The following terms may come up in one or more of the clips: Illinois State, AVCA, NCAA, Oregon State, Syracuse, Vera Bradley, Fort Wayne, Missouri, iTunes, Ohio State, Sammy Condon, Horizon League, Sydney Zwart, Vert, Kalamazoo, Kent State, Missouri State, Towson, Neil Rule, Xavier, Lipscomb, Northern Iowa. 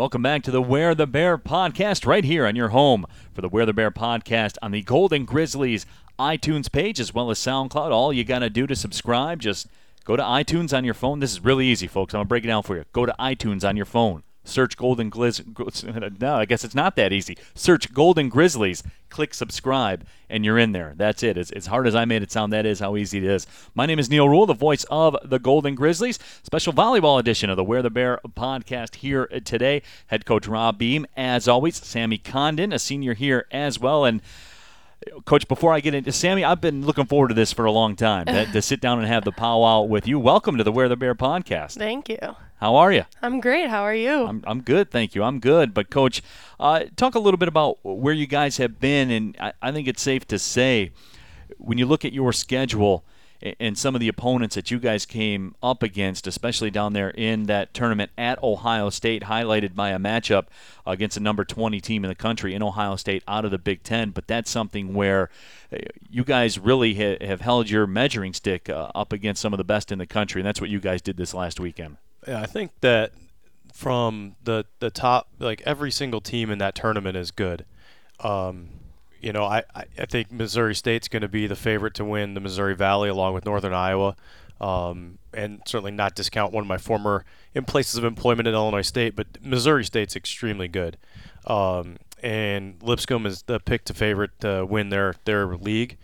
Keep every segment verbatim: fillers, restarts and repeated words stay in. Welcome back to the Where the Bear podcast right here on your home for the Where the Bear podcast on the Golden Grizzlies iTunes page as well as SoundCloud. All you got to do to subscribe, just go to iTunes on your phone. This is really easy, folks. I'm going to break it down for you. Go to iTunes on your phone. Search Golden Grizzlies. No, I guess it's not that easy. Search Golden Grizzlies. Click subscribe, and you're in there. That's it. As, as hard as I made it sound, that is how easy it is. My name is Neil Rule, the voice of the Golden Grizzlies. Special volleyball edition of the Where the Bear podcast here today. Head coach Rob Beam, as always. Sammy Condon, a senior here as well. And Coach, before I get into Sammy, I've been looking forward to this for a long time, to sit down and have the powwow with you. Welcome to the Where the Bear podcast. Thank you. How are you? I'm great. How are you? I'm I'm good, thank you. I'm good. But, Coach, uh, talk a little bit about where you guys have been, and I, I think it's safe to say when you look at your schedule and, and some of the opponents that you guys came up against, especially down there in that tournament at Ohio State, highlighted by a matchup against a number twenty team in the country in Ohio State out of the Big Ten. But that's something where you guys really ha- have held your measuring stick uh, up against some of the best in the country, and that's what you guys did this last weekend. Yeah, I think that from the the top, like every single team in that tournament is good. Um, you know, I, I think Missouri State's going to be the favorite to win the Missouri Valley along with Northern Iowa, um, and certainly not discount one of my former in places of employment at Illinois State, but Missouri State's extremely good. Um, and Lipscomb is the pick to favorite to win their, their league.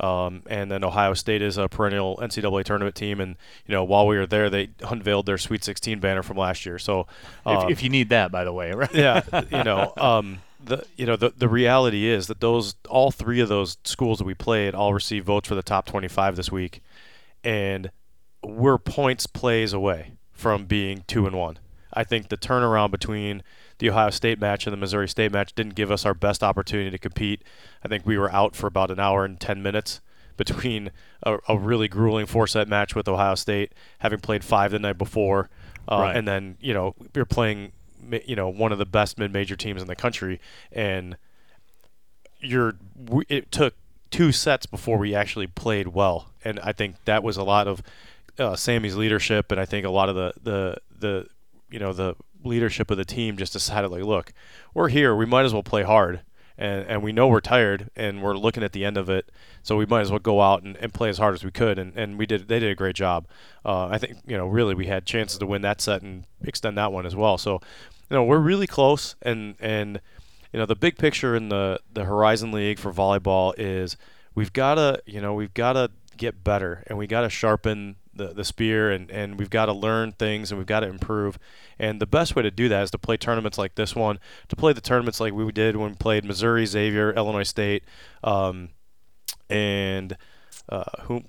Um, and then Ohio State is a perennial N C double A tournament team, and you know while we were there, they unveiled their Sweet sixteen banner from last year. So, um, if, if you need that, by the way, right? Yeah, you know, um, the you know the the reality is that those all three of those schools that we played all received votes for the top twenty-five this week, and we're points plays away from being two and one. I think the turnaround between the Ohio State match and the Missouri State match didn't give us our best opportunity to compete. I think we were out for about an hour and ten minutes between a, a really grueling four-set match with Ohio State, having played five the night before, uh, right. and then you know we were playing you know one of the best mid-major teams in the country, and you're it took two sets before we actually played well, and I think that was a lot of uh, Sammy's leadership, and I think a lot of the the the you know the leadership of the team just decided, like, look, we're here, we might as well play hard, and and we know we're tired and we're looking at the end of it, so we might as well go out and, and play as hard as we could, and and we did they did a great job. uh I think you know really we had chances to win that set and extend that one as well, so you know we're really close, and and you know the big picture in the the Horizon League for volleyball is we've got to you know we've got to get better, and we got to sharpen the the spear, and, and we've got to learn things, and we've got to improve. And the best way to do that is to play tournaments like this one, to play the tournaments like we did when we played Missouri, Xavier, Illinois State, um, and uh, who,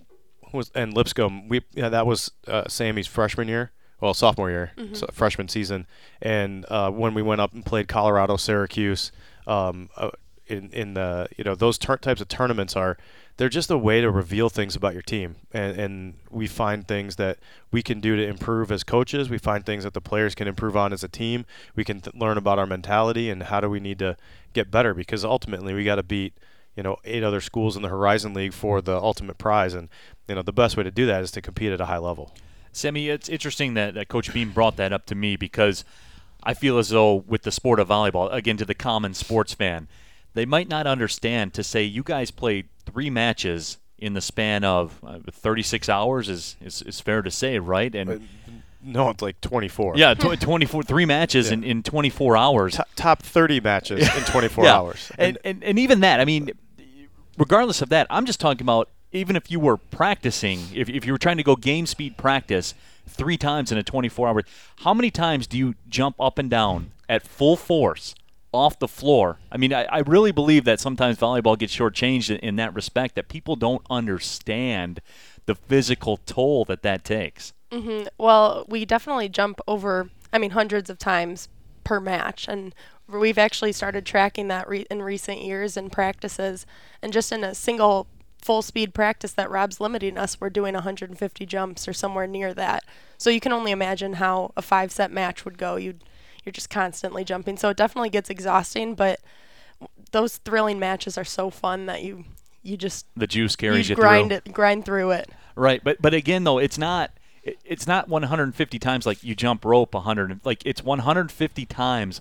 who was and Lipscomb. We yeah, that was uh, Sammy's freshman year, well sophomore year, mm-hmm. so freshman season. And uh, when we went up and played Colorado, Syracuse, um, uh, in in the you know those ter- types of tournaments are. They're just a way to reveal things about your team, and, and we find things that we can do to improve as coaches. We find things that the players can improve on as a team. We can th- learn about our mentality and how do we need to get better, because ultimately we got to beat, you know, eight other schools in the Horizon League for the ultimate prize, and you know the best way to do that is to compete at a high level. Sammy, it's interesting that, that Coach Beam brought that up to me, because I feel as though with the sport of volleyball, again to the common sports fan, they might not understand to say you guys played three matches in the span of uh, thirty-six hours is, is is fair to say, right? And uh, no, it's like twenty-four. Yeah, tw- twenty-four, three matches yeah. in, in twenty-four hours. T- top thirty matches in twenty-four yeah. hours. And, and, and and even that, I mean, regardless of that, I'm just talking about even if you were practicing, if if you were trying to go game speed practice three times in a twenty-four hour, how many times do you jump up and down at full force off the floor? I mean, I, I really believe that sometimes volleyball gets shortchanged in, in that respect, that people don't understand the physical toll that that takes. Mm-hmm. Well, we definitely jump over, I mean, hundreds of times per match, and we've actually started tracking that re- in recent years in practices, and just in a single full-speed practice that Rob's limiting us, we're doing one hundred fifty jumps or somewhere near that. So you can only imagine how a five-set match would go. You'd You're just constantly jumping. So it definitely gets exhausting, but those thrilling matches are so fun that you you just – the juice carries you, you grind through. It, grind through it. Right, but but again, though, it's not – it, it's not one hundred fifty times like you jump rope one hundred. Like it's one hundred fifty times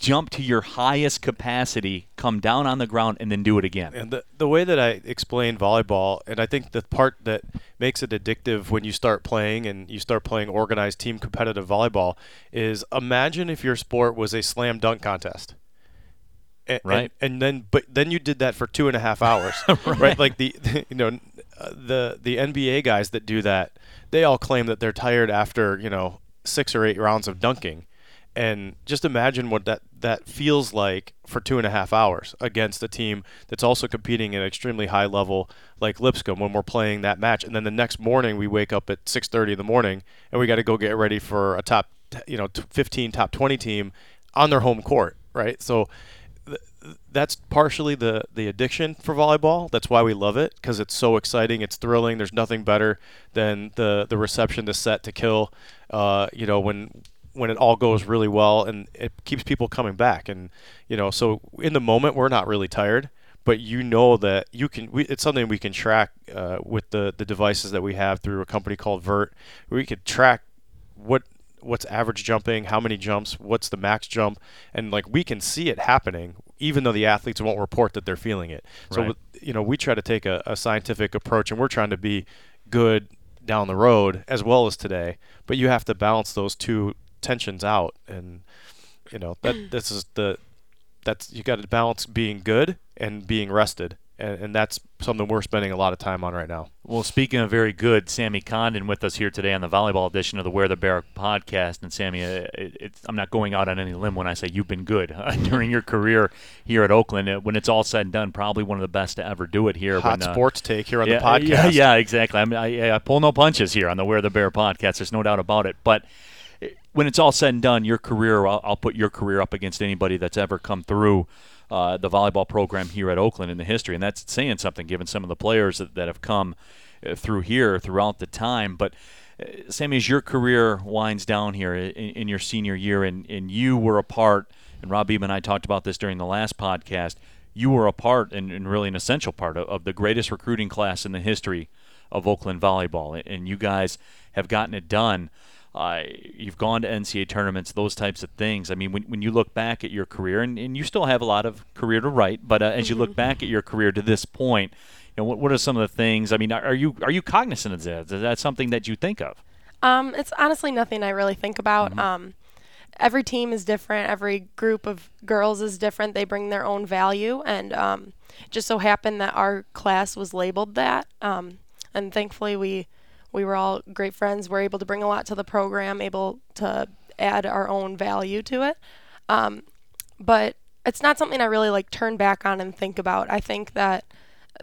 jump to your highest capacity, come down on the ground, and then do it again. And the, the way that I explain volleyball, and I think the part that makes it addictive when you start playing and you start playing organized team competitive volleyball is imagine if your sport was a slam dunk contest. And, right. And, and then, but then you did that for two and a half hours, right. right? Like the, you know, the, the N B A guys that do that, they all claim that they're tired after, you know, six or eight rounds of dunking. And just imagine what that, that feels like for two and a half hours against a team that's also competing at an extremely high level like Lipscomb when we're playing that match. And then the next morning we wake up at six thirty in the morning and we got to go get ready for a top, you know, fifteen, top twenty team on their home court, right? So th- that's partially the, the addiction for volleyball. That's why we love it, because it's so exciting. It's thrilling. There's nothing better than the, the reception to set to kill, uh, you know, when – when it all goes really well, and it keeps people coming back. And, you know, so in the moment we're not really tired, but you know that you can, we, it's something we can track uh, with the, the devices that we have through a company called Vert, where we could track what, what's average jumping, how many jumps, what's the max jump. And like, we can see it happening, even though the athletes won't report that they're feeling it. Right. So, you know, we try to take a, a scientific approach, and we're trying to be good down the road as well as today, but you have to balance those two tensions out. And you know that this is the that's you got to balance being good and being rested, and, and that's something we're spending a lot of time on right now. Well, speaking of very good, Sammy Condon with us here today on the volleyball edition of the Where the Barrack podcast. And Sammy, it, it's, I'm not going out on any limb when I say you've been good uh, during your career here at Oakland. Uh, when it's all said and done, probably one of the best to ever do it here. Hot when, uh, sports take here on yeah, the podcast. Yeah, yeah exactly. I, mean, I, I pull no punches here on the Where the Barrack podcast. There's no doubt about it. But when it's all said and done, your career, I'll, I'll put your career up against anybody that's ever come through uh, the volleyball program here at Oakland in the history. And that's saying something, given some of the players that, that have come through here throughout the time. But, uh, Sammy, as your career winds down here in, in your senior year, and, and you were a part, and Rob Beam and I talked about this during the last podcast, you were a part and, and really an essential part of, of the greatest recruiting class in the history of Oakland volleyball. And you guys have gotten it done. Uh, you've gone to N C A A tournaments, those types of things. I mean, when when you look back at your career, and, and you still have a lot of career to write, but uh, as you look back at your career to this point, you know, what what are some of the things? I mean, are, are you are you cognizant of that? Is that something that you think of? Um, it's honestly nothing I really think about. Mm-hmm. Um, every team is different. Every group of girls is different. They bring their own value, and um, it just so happened that our class was labeled that, um, and thankfully we. We were all great friends. We're able to bring a lot to the program, able to add our own value to it. Um, but it's not something I really like turn back on and think about. I think that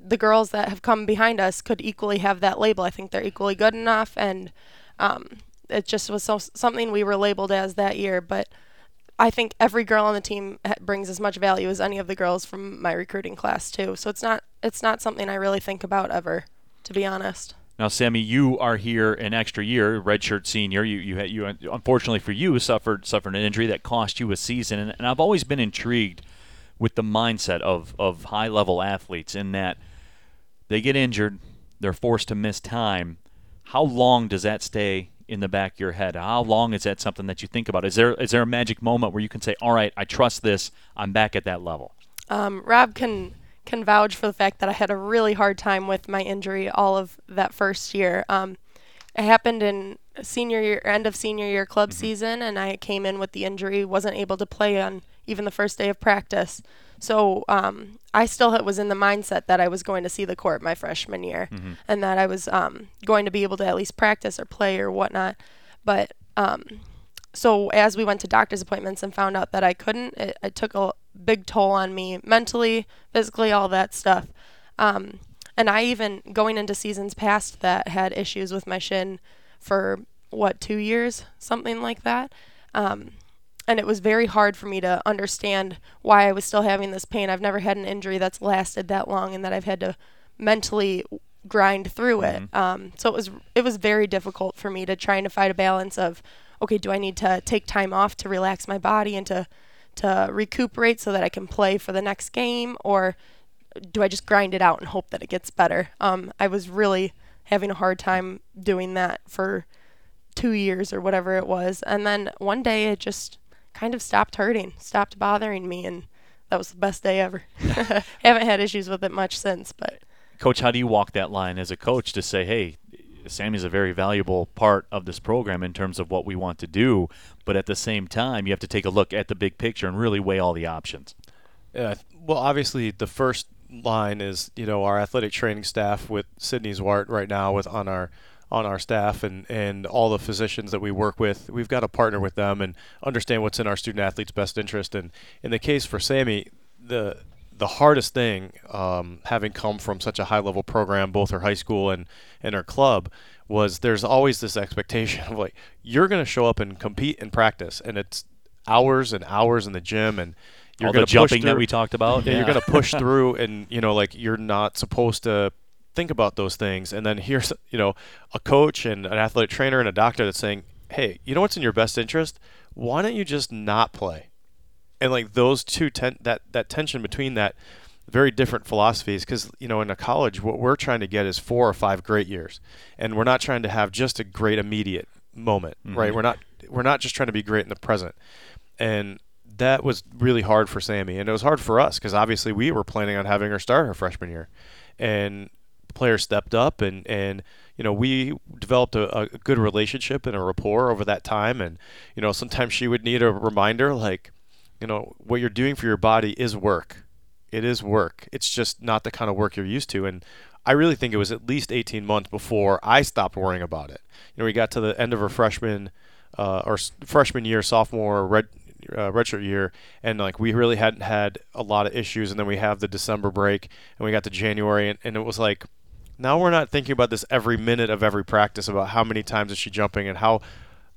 the girls that have come behind us could equally have that label. I think they're equally good enough, and um, it just was so, something we were labeled as that year. But I think every girl on the team brings as much value as any of the girls from my recruiting class too. So it's not it's not something I really think about ever, to be honest. Now, Sammy, you are here an extra year, redshirt senior. You you you unfortunately for you suffered suffered an injury that cost you a season. And, and I've always been intrigued with the mindset of of high level athletes in that they get injured, they're forced to miss time. How long does that stay in the back of your head? How long is that something that you think about? Is there is there a magic moment where you can say, "All right, I trust this. I'm back at that level"? Um, Rob can. can vouch for the fact that I had a really hard time with my injury all of that first year. Um, it happened in senior year, end of senior year club mm-hmm. season, and I came in with the injury, wasn't able to play on even the first day of practice. So um, I still was in the mindset that I was going to see the court my freshman year mm-hmm. and that I was um, going to be able to at least practice or play or whatnot. But um, so as we went to doctor's appointments and found out that I couldn't, it, it took a big toll on me mentally, physically, all that stuff. Um, and I even, going into seasons past that, had issues with my shin for, what, two years, something like that. Um, and it was very hard for me to understand why I was still having this pain. I've never had an injury that's lasted that long and that I've had to mentally grind through it. Mm-hmm. Um, so it was it was very difficult for me to try to find a balance of, okay, do I need to take time off to relax my body and to to recuperate so that I can play for the next game, or do I just grind it out and hope that it gets better? Um, I was really having a hard time doing that for two years or whatever it was. And then one day it just kind of stopped hurting, stopped bothering me, and that was the best day ever. Haven't had issues with it much since. But Coach, how do you walk that line as a coach to say, hey, Sammy's a very valuable part of this program in terms of what we want to do, but at the same time, you have to take a look at the big picture and really weigh all the options? Yeah, well, obviously the first line is, you know, our athletic training staff with Sydney Zwart right now with on our on our staff and, and all the physicians that we work with. We've got to partner with them and understand what's in our student-athlete's best interest. And in the case for Sammy, the the hardest thing, um, having come from such a high-level program, both her high school and, and her club, was there's always this expectation of, like, you're going to show up and compete and practice, and it's hours and hours in the gym, and you're all gonna the jumping push through, that we talked about. Yeah. You're going to push through, and, you know, like, you're not supposed to think about those things. And then here's, you know, a coach and an athletic trainer and a doctor that's saying, hey, you know what's in your best interest? Why don't you just not play? And, like, those two, ten- that, that tension between that, very different philosophies, because, you know, in a college, what we're trying to get is four or five great years. And we're not trying to have just a great immediate moment, mm-hmm. right? We're not we're not just trying to be great in the present. And that was really hard for Sammy. And it was hard for us because, obviously, we were planning on having her start her freshman year. And players stepped up, and, and you know, we developed a, a good relationship and a rapport over that time. And, you know, sometimes she would need a reminder, like, you know, what you're doing for your body is work. It is work. It's just not the kind of work you're used to. And I really think it was at least eighteen months before I stopped worrying about it. You know, we got to the end of her freshman uh, or freshman year, sophomore, red, uh, redshirt year, and, like, we really hadn't had a lot of issues. And then we have the December break, and we got to January, and, and it was like, now we're not thinking about this every minute of every practice about how many times is she jumping and how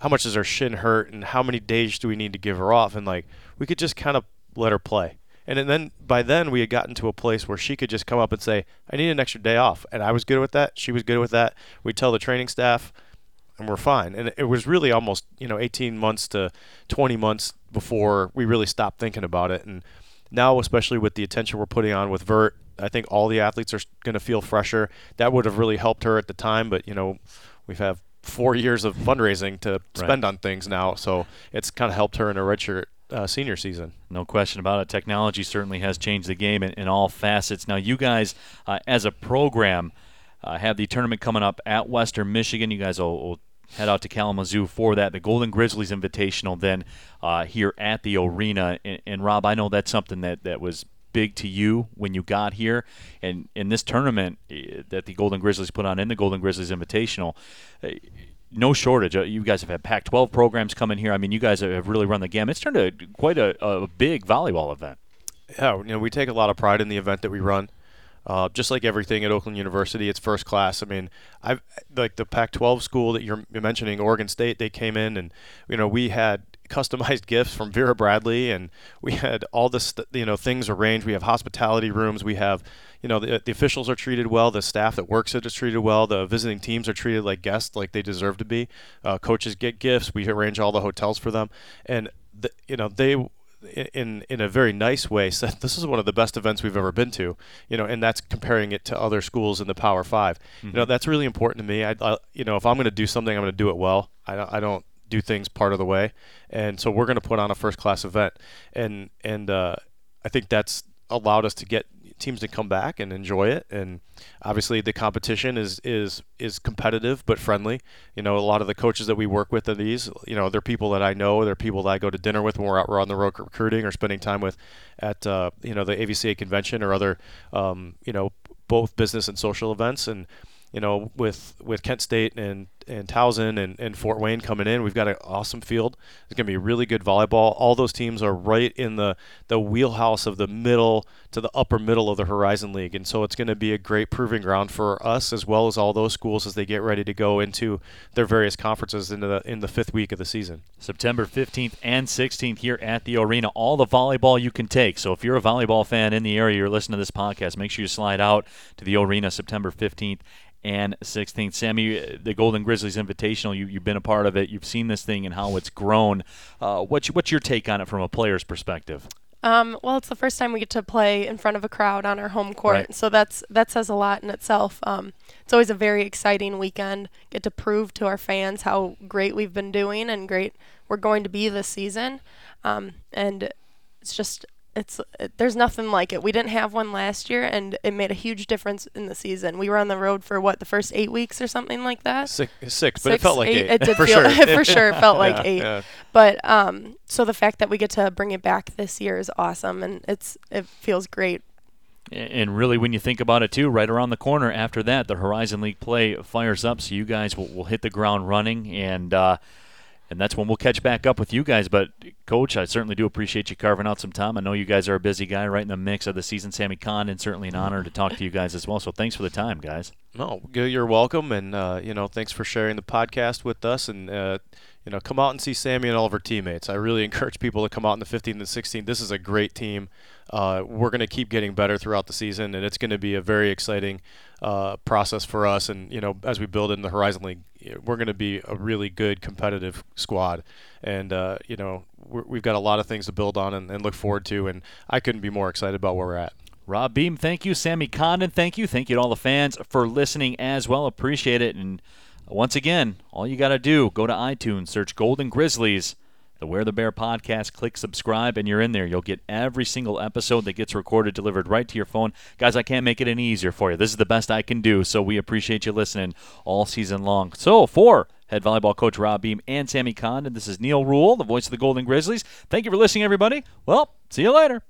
how much does her shin hurt and how many days do we need to give her off. And, like, we could just kind of let her play. And, and then by then we had gotten to a place where she could just come up and say, I need an extra day off. And I was good with that. She was good with that. We'd tell the training staff, and we're fine. And it was really almost, you know, eighteen months to twenty months before we really stopped thinking about it. And now, especially with the attention we're putting on with Vert, I think all the athletes are going to feel fresher. That would have really helped her at the time, but, you know, we've had four years of fundraising to spend right. on things now, so it's kind of helped her in her redshirt uh, senior season. No question about it. Technology certainly has changed the game in, in all facets. Now, you guys, uh, as a program, uh, have the tournament coming up at Western Michigan. You guys will, will head out to Kalamazoo for that. The Golden Grizzlies Invitational then uh, here at the arena. And, and, Rob, I know that's something that, that was – big to you when you got here, and in this tournament that the Golden Grizzlies put on in the Golden Grizzlies Invitational, no shortage. You guys have had Pac twelve programs come in here. I mean, you guys have really run the gamut. It's turned into quite a, a big volleyball event. Yeah, you know, we take a lot of pride in the event that we run. Uh, just like everything at Oakland University, it's first class. I mean, I've like the Pac twelve school that you're mentioning, Oregon State. They came in, and you know, we had customized gifts from Vera Bradley, and we had all this, you know, things arranged. We have hospitality rooms. We have, you know, the, the officials are treated well. The staff that works it is treated well. The visiting teams are treated like guests, like they deserve to be. Uh, coaches get gifts. We arrange all the hotels for them, and the, you know, they in in a very nice way said this is one of the best events we've ever been to. You know, and that's comparing it to other schools in the Power Five. Mm-hmm. You know, that's really important to me. I, I you know, if I'm going to do something, I'm going to do it well. I I don't. do things part of the way, and so we're going to put on a first-class event, and and uh, I think that's allowed us to get teams to come back and enjoy it. And obviously the competition is is is competitive but friendly. You know, a lot of the coaches that we work with are these, you know, they're people that I know, they're people that I go to dinner with when we're out we're on the road recruiting or spending time with at uh, you know, the A V C A convention or other um, you know, both business and social events. And you know, with, with Kent State and, and Towson and, and Fort Wayne coming in, we've got an awesome field. It's going to be really good volleyball. All those teams are right in the, the wheelhouse of the middle to the upper middle of the Horizon League. And so it's going to be a great proving ground for us as well as all those schools as they get ready to go into their various conferences into the, in the fifth week of the season. September fifteenth and sixteenth here at the arena. All the volleyball you can take. So if you're a volleyball fan in the area, you're listening to this podcast, make sure you slide out to the arena September fifteenth and sixteenth. Sammy, the Golden Grizzlies Invitational, you, you've been a part of it. You've seen this thing and how it's grown. Uh, what's, what's your take on it from a player's perspective? Um, well, it's the first time we get to play in front of a crowd on our home court, right. so that's that says a lot in itself. Um, it's always a very exciting weekend. Get to prove to our fans how great we've been doing and great we're going to be this season. Um, and it's just it's it, there's nothing like it. We didn't have one last year, and it made a huge difference in the season. We were on the road for what the first eight weeks or something like that. Six, six, six but it felt like eight. eight. It did for feel sure. for sure felt like yeah, eight. Yeah. But um, so the fact that we get to bring it back this year is awesome, and it's it feels great. And really, when you think about it, too, right around the corner after that, the Horizon League play fires up, so you guys will, will hit the ground running, and uh, and that's when we'll catch back up with you guys. But, Coach, I certainly do appreciate you carving out some time. I know you guys are a busy guy right in the mix of the season. Sammy Condon, certainly an honor to talk to you guys as well, so thanks for the time, guys. No, you're welcome, and, uh, you know, thanks for sharing the podcast with us, and uh, you know, come out and see Sammy and all of her teammates. I really encourage people to come out in the fifteenth and sixteenth. This is a great team. Uh, we're going to keep getting better throughout the season, and it's going to be a very exciting uh, process for us. And, you know, as we build in the Horizon League, we're going to be a really good competitive squad. And, uh, you know, we're, we've got a lot of things to build on and, and look forward to, and I couldn't be more excited about where we're at. Rob Beam, thank you. Sammy Condon, thank you. Thank you to all the fans for listening as well. Appreciate it. And once again, all you got to do, go to iTunes, search Golden Grizzlies, the Wear the Bear podcast, click subscribe, and you're in there. You'll get every single episode that gets recorded delivered right to your phone. Guys, I can't make it any easier for you. This is the best I can do, so we appreciate you listening all season long. So for head volleyball coach Rob Beam and Sammy Condon, this is Neil Rule, the voice of the Golden Grizzlies. Thank you for listening, everybody. Well, see you later.